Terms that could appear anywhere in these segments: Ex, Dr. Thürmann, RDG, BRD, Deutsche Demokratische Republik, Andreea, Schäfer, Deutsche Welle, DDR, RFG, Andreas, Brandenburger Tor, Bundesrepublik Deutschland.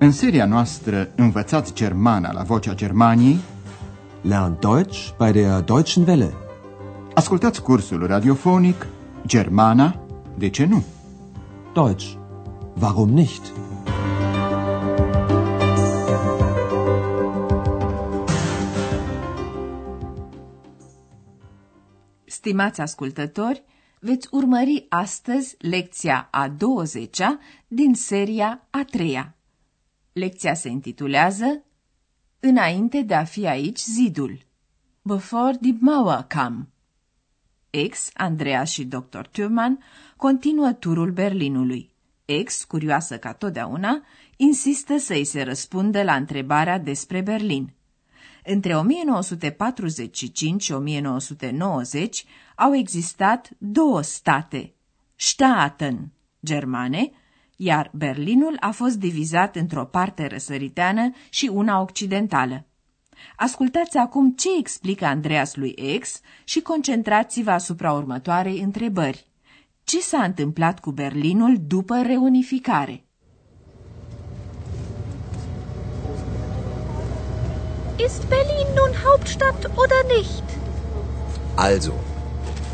În seria noastră Învățați Germana la Vocea Germaniei, Lern Deutsch bei der Deutschen Welle. Ascultați cursul radiofonic Germana, de ce nu? Deutsch, warum nicht? Stimați ascultători, veți urmări astăzi lecția a 20-a din seria a 3-a. Lecția se intitulează Înainte de a fi aici zidul, Before die Mauer kam. Ex, Andreea și Dr. Thürmann continuă turul Berlinului. Ex, curioasă ca totdeauna, insistă să îi se răspundă la întrebarea despre Berlin. Între 1945 și 1990 au existat două state, Staaten, germane, iar Berlinul a fost divizat într-o parte răsăriteană și una occidentală. Ascultați acum ce explică Andreas lui Ex și concentrați-vă asupra următoarei întrebări. Ce s-a întâmplat cu Berlinul după reunificare? Ist Berlin nun Hauptstadt oder nicht? Also,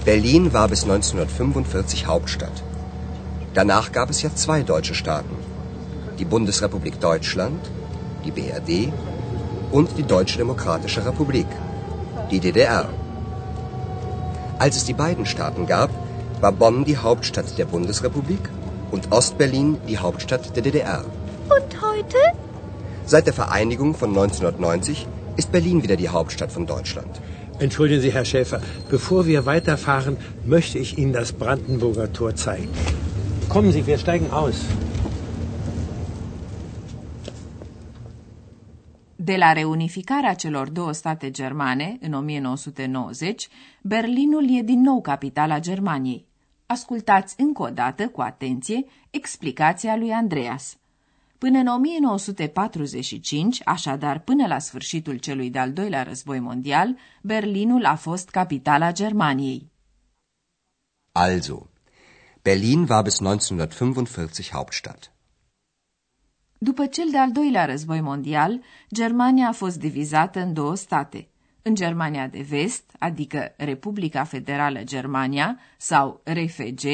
Berlin war bis 1945 Hauptstadt. Danach gab es ja zwei deutsche Staaten, die Bundesrepublik Deutschland, die BRD und die Deutsche Demokratische Republik, die DDR. Als es die beiden Staaten gab, war Bonn die Hauptstadt der Bundesrepublik und Ostberlin die Hauptstadt der DDR. Und heute? Seit der Vereinigung von 1990 ist Berlin wieder die Hauptstadt von Deutschland. Entschuldigen Sie, Herr Schäfer, bevor wir weiterfahren, möchte ich Ihnen das Brandenburger Tor zeigen. Kommen Sie, wir steigen aus. De la reunificarea celor două state germane în 1990, Berlinul e din nou capitala Germaniei. Ascultați încă o dată cu atenție explicația lui Andreas. Până în 1945, așadar până la sfârșitul celui de-al doilea război mondial, Berlinul a fost capitala Germaniei. Also, Berlin war bis 1945 Hauptstadt. După cel de-al doilea război mondial, Germania a fost divizată în două state. În Germania de Vest, adică Republica Federală Germania sau RFG,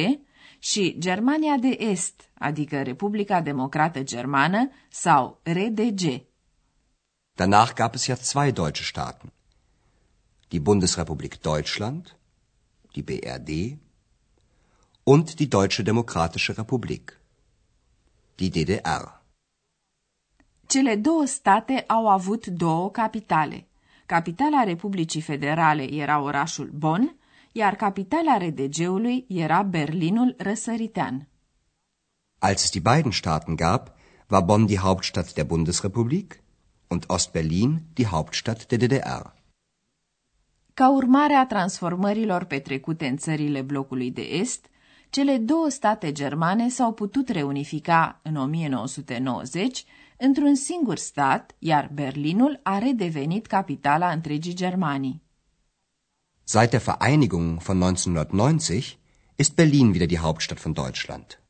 și Germania de Est, adică Republica Democrată Germană sau RDG. Danach gab es ja zwei deutsche Staaten, die Bundesrepublik Deutschland, die BRD und die Deutsche Demokratische Republik, die DDR. Cele două state au avut două capitale. Capitala Republicii Federale era orașul Bonn, iar capitala RDG-ului era Berlinul răsăritean. Als es die beiden Staaten gab, war Bonn die Hauptstadt der Bundesrepublik und Ostberlin die Hauptstadt der DDR. Ca urmare a transformărilor petrecute în țările blocului de Est, cele două state germane s-au putut reunifica în 1990 într-un singur stat, iar Berlinul a redevenit capitala întregii Germanii. Seit der Vereinigung von 1990 ist Berlin wieder die Hauptstadt von Deutschland.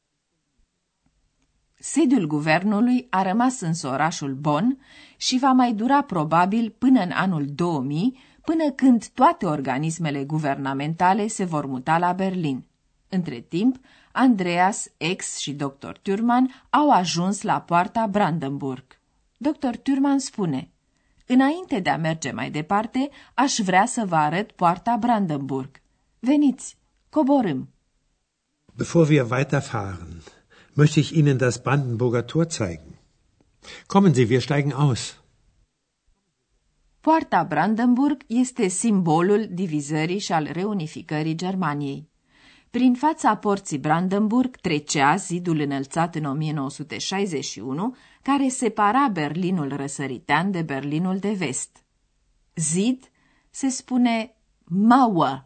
Sediul guvernului a rămas însă orașul Bonn și va mai dura probabil până în anul 2000, până când toate organismele guvernamentale se vor muta la Berlin. Între timp, Andreas, Ex și Dr. Thürmann au ajuns la poarta Brandenburg. Dr. Thürmann spune: Înainte de a merge mai departe, aș vrea să vă arăt poarta Brandenburg. Veniți, coborâm. Bevor wir weiterfahren, möchte ich Ihnen das Brandenburger Tor zeigen. Kommen Sie, wir steigen aus. Poarta Brandenburg este simbolul divizării și al reunificării Germaniei. Prin fața porții Brandenburg trecea zidul înălțat în 1961, care separa Berlinul răsăritean de Berlinul de Vest. Zid se spune Mauer.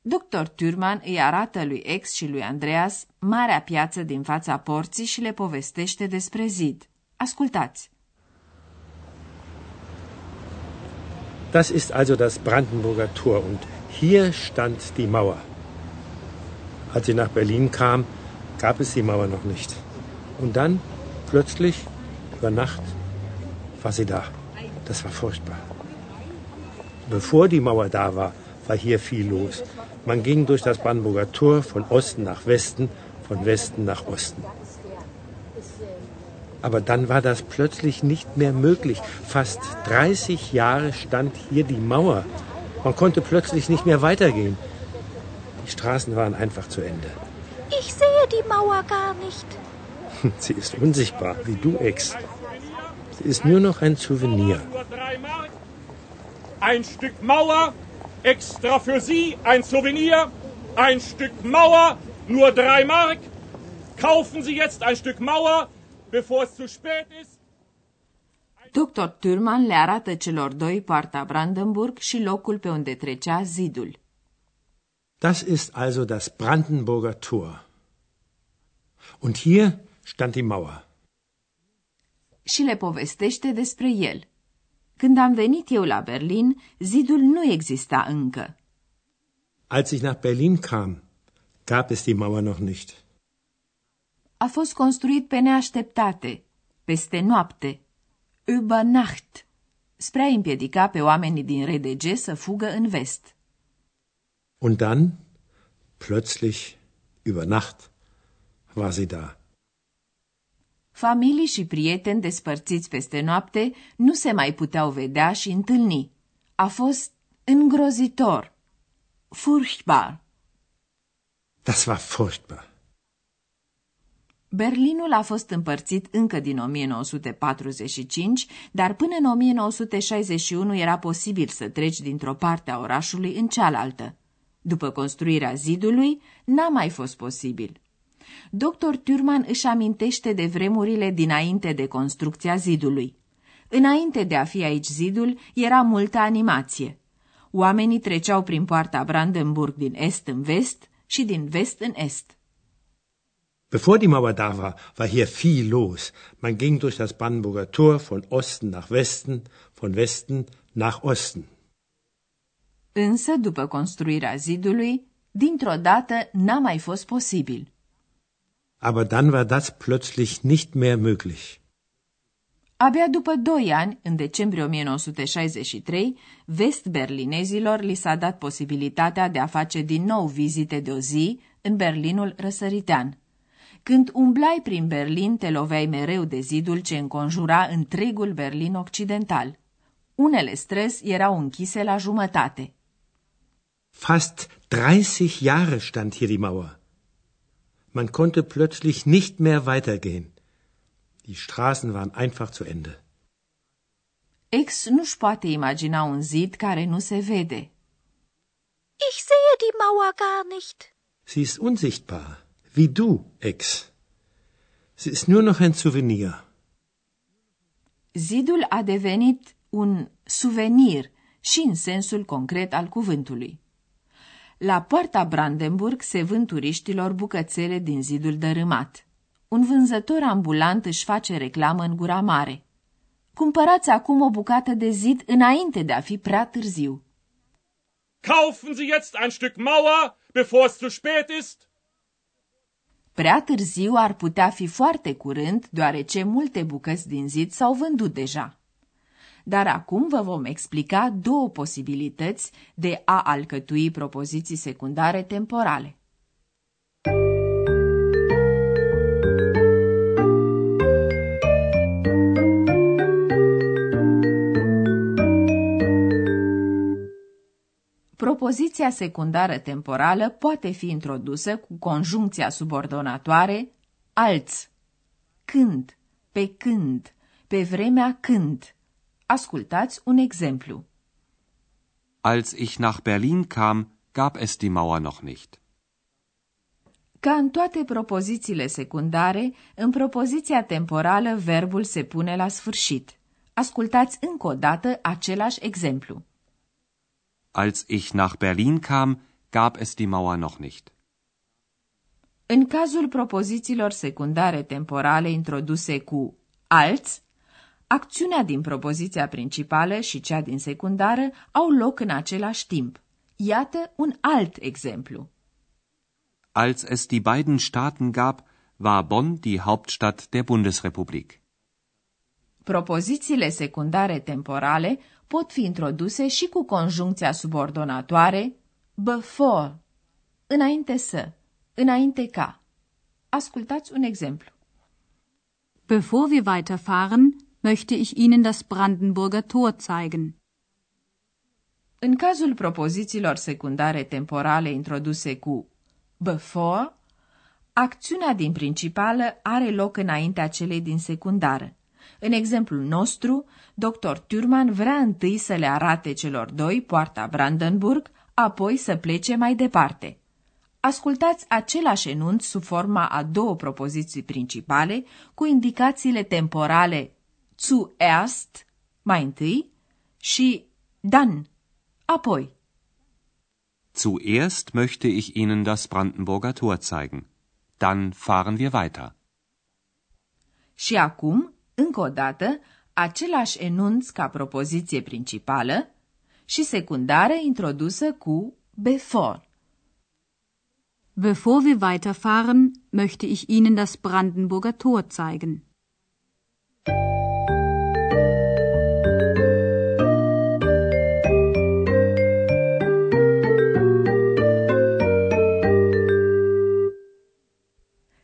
Dr. Thürmann îi arată lui Ex și lui Andreas marea piață din fața porții și le povestește despre zid. Ascultați! Das ist also das Brandenburger Tor und hier stand die Mauer. Als sie nach Berlin kam, gab es die Mauer noch nicht. Und dann, plötzlich, Über Nacht war sie da. Das war furchtbar. Bevor die Mauer da war, war hier viel los. Man ging durch das Brandenburger Tor von Osten nach Westen, von Westen nach Osten. Aber dann war das plötzlich nicht mehr möglich. Fast 30 Jahre stand hier die Mauer. Man konnte plötzlich nicht mehr weitergehen. Die Straßen waren einfach zu Ende. Ich sehe die Mauer gar nicht. Sie ist unsichtbar, wie du, Ex. Sie ist nur noch ein Souvenir. Ein Stück Mauer, extra für Sie, ein Souvenir. Ein Stück Mauer, nur 3 Mark. Kaufen Sie jetzt ein Stück Mauer, bevor es zu spät ist. Dr. Thürmann le arată celor doi partea Brandenburg și locul pe unde trecea zidul. Das ist also das Brandenburger Tor. Und hier stand die Mauer. Și le povestește despre el. Când am venit eu la Berlin, zidul nu exista încă. Als ich nach Berlin kam, gab es die Mauer noch nicht. A fost construit pe neașteptate, peste noapte, über Nacht, spre a împiedica pe oamenii din RDG să fugă în vest. Und dann, plötzlich, über Nacht, war sie da. Familii și prieteni despărțiți peste noapte nu se mai puteau vedea și întâlni. A fost îngrozitor. Furchtbar. Das war furchtbar. Berlinul a fost împărțit încă din 1945, dar până în 1961 era posibil să treci dintr-o parte a orașului în cealaltă. După construirea zidului, n-a mai fost posibil. Dr. Thürmann își amintește de vremurile dinainte de construcția zidului. Înainte de a fi aici zidul, era multă animație. Oamenii treceau prin poarta Brandenburg din est în vest și din vest în est. Bevor die Mauer da war, war hier viel los. Man ging durch das Brandenburger Tor von Osten nach Westen, von Westen nach Osten. Însă, după construirea zidului, dintr-o dată n-a mai fost posibil. Aber dann war das plötzlich nicht mehr möglich. Abia după 2 ani, în decembrie 1963, vest-berlinezilor li s-a dat posibilitatea de a face din nou vizite de o zi în Berlinul răsăritean. Când umblai prin Berlin, te loveai mereu de zidul ce înconjura întregul Berlin occidental. Unele străzi erau închise la jumătate. Fast 30 Jahre stand hier die Mauer. Man konnte plötzlich nicht mehr weitergehen. Die Straßen waren einfach zu Ende. Ex nu-și poate imagina un zid care nu se vede. Ich sehe die Mauer gar nicht. Sie ist unsichtbar. Wie du, Ex. Sie ist nur noch ein Souvenir. Zidul a devenit un suvenir și în sensul concret al cuvântului. La poarta Brandenburg se vând turiștilor bucățele din zidul dărâmat. Un vânzător ambulant își face reclamă în gura mare. Cumpărați acum o bucată de zid înainte de a fi prea târziu. Kaufen Sie jetzt ein Stück Mauer, bevor es zu spät ist. Prea târziu ar putea fi foarte curând, deoarece multe bucăți din zid s-au vândut deja. Dar acum vă vom explica 2 posibilități de a alcătui propoziții secundare temporale. Propoziția secundară temporală poate fi introdusă cu conjuncția subordonatoare alți, când, pe când, pe vremea când. Ascultați un exemplu. Als ich nach Berlin kam, gab es die Mauer noch nicht. Ca în toate propozițiile secundare, în propoziția temporală verbul se pune la sfârșit. Ascultați încă o dată același exemplu. Als ich nach Berlin kam, gab es die Mauer noch nicht. În cazul propozițiilor secundare temporale introduse cu als, acțiunea din propoziția principală și cea din secundară au loc în același timp. Iată un alt exemplu. Als es die beiden Staaten gab, war Bonn die Hauptstadt der Bundesrepublik. Propozițiile secundare temporale pot fi introduse și cu conjuncția subordonatoare before, înainte să, înainte ca. Ascultați un exemplu. Bevor wir weiterfahren, möchte ich Ihnen das Brandenburger Tor zeigen. În cazul propozițiilor secundare temporale introduse cu before, acțiunea din principală are loc înaintea celei din secundară. În exemplul nostru, Dr. Thürmann vrea întâi să le arate celor doi poarta Brandenburg, apoi să plece mai departe. Ascultați același enunț sub forma a două propoziții principale cu indicațiile temporale zuerst, mai întâi, și dann, apoi. Zuerst möchte ich Ihnen das Brandenburger Tor zeigen. Dann fahren wir weiter. Și acum, încă o dată, același enunț ca propoziție principală și secundară introdusă cu before. Bevor wir weiterfahren, möchte ich Ihnen das Brandenburger Tor zeigen.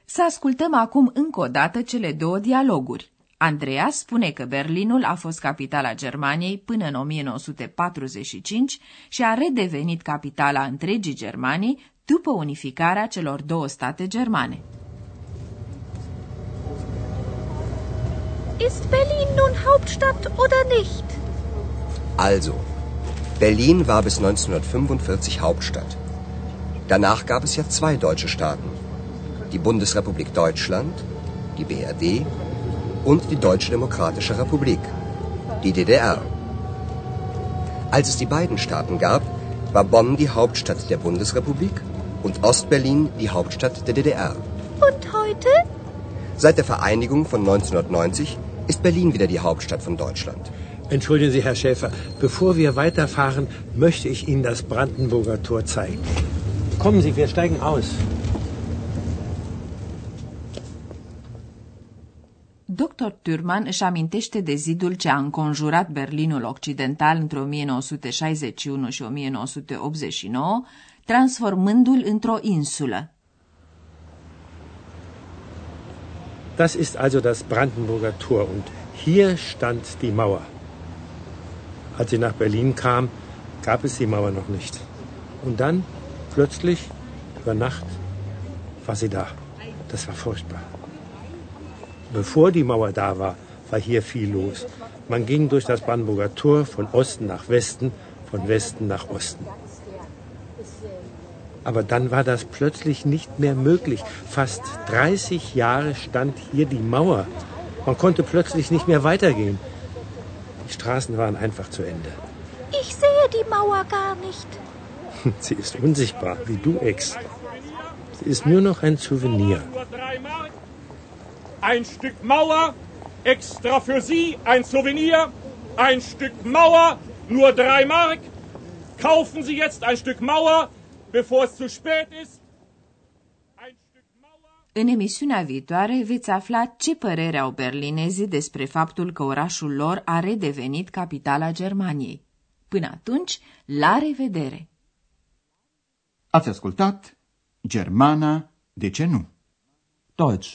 Să ascultăm acum încă o dată cele două dialoguri. Andreea spune că Berlinul a fost capitala Germaniei până în 1945 și a redevenit capitala întregii Germanii după unificarea celor două state germane. Ist Berlin nun Hauptstadt oder nicht? Also, Berlin war bis 1945 Hauptstadt. Danach gab es ja zwei deutsche Staaten. Die Bundesrepublik Deutschland, die BRD und die Deutsche Demokratische Republik, die DDR. Als es die beiden Staaten gab, war Bonn die Hauptstadt der Bundesrepublik und Ostberlin die Hauptstadt der DDR. Und heute? Seit der Vereinigung von 1990 ist Berlin wieder die Hauptstadt von Deutschland. Entschuldigen Sie, Herr Schäfer, bevor wir weiterfahren, möchte ich Ihnen das Brandenburger Tor zeigen. Kommen Sie, wir steigen aus. Dr. Thürmann își amintește de zidul ce a înconjurat Berlinul Occidental între 1961 și 1989, transformându-l într-o insulă. Das ist also das Brandenburger Tor und hier stand die Mauer. Als ich nach Berlin kam, gab es die Mauer noch nicht. Und dann, plötzlich, über Nacht, war sie da. Das war furchtbar. Bevor die Mauer da war, war hier viel los. Man ging durch das Brandenburger Tor von Osten nach Westen, von Westen nach Osten. Aber dann war das plötzlich nicht mehr möglich. Fast 30 Jahre stand hier die Mauer. Man konnte plötzlich nicht mehr weitergehen. Die Straßen waren einfach zu Ende. Ich sehe die Mauer gar nicht. Sie ist unsichtbar, wie du, Ex. Sie ist nur noch ein Souvenir. Ein Stück Mauer, extra für Sie, ein Souvenir. Ein Stück Mauer, nur 3 Mark. Kaufen Sie jetzt ein Stück Mauer, bevor es zu spät ist. Ein Stück Mauer. În emisiunea viitoare veți afla ce părere au berlinezii despre faptul că orașul lor a redevenit capitala Germaniei. Până atunci, la revedere! Ați ascultat Germana, de ce nu? Deutsch.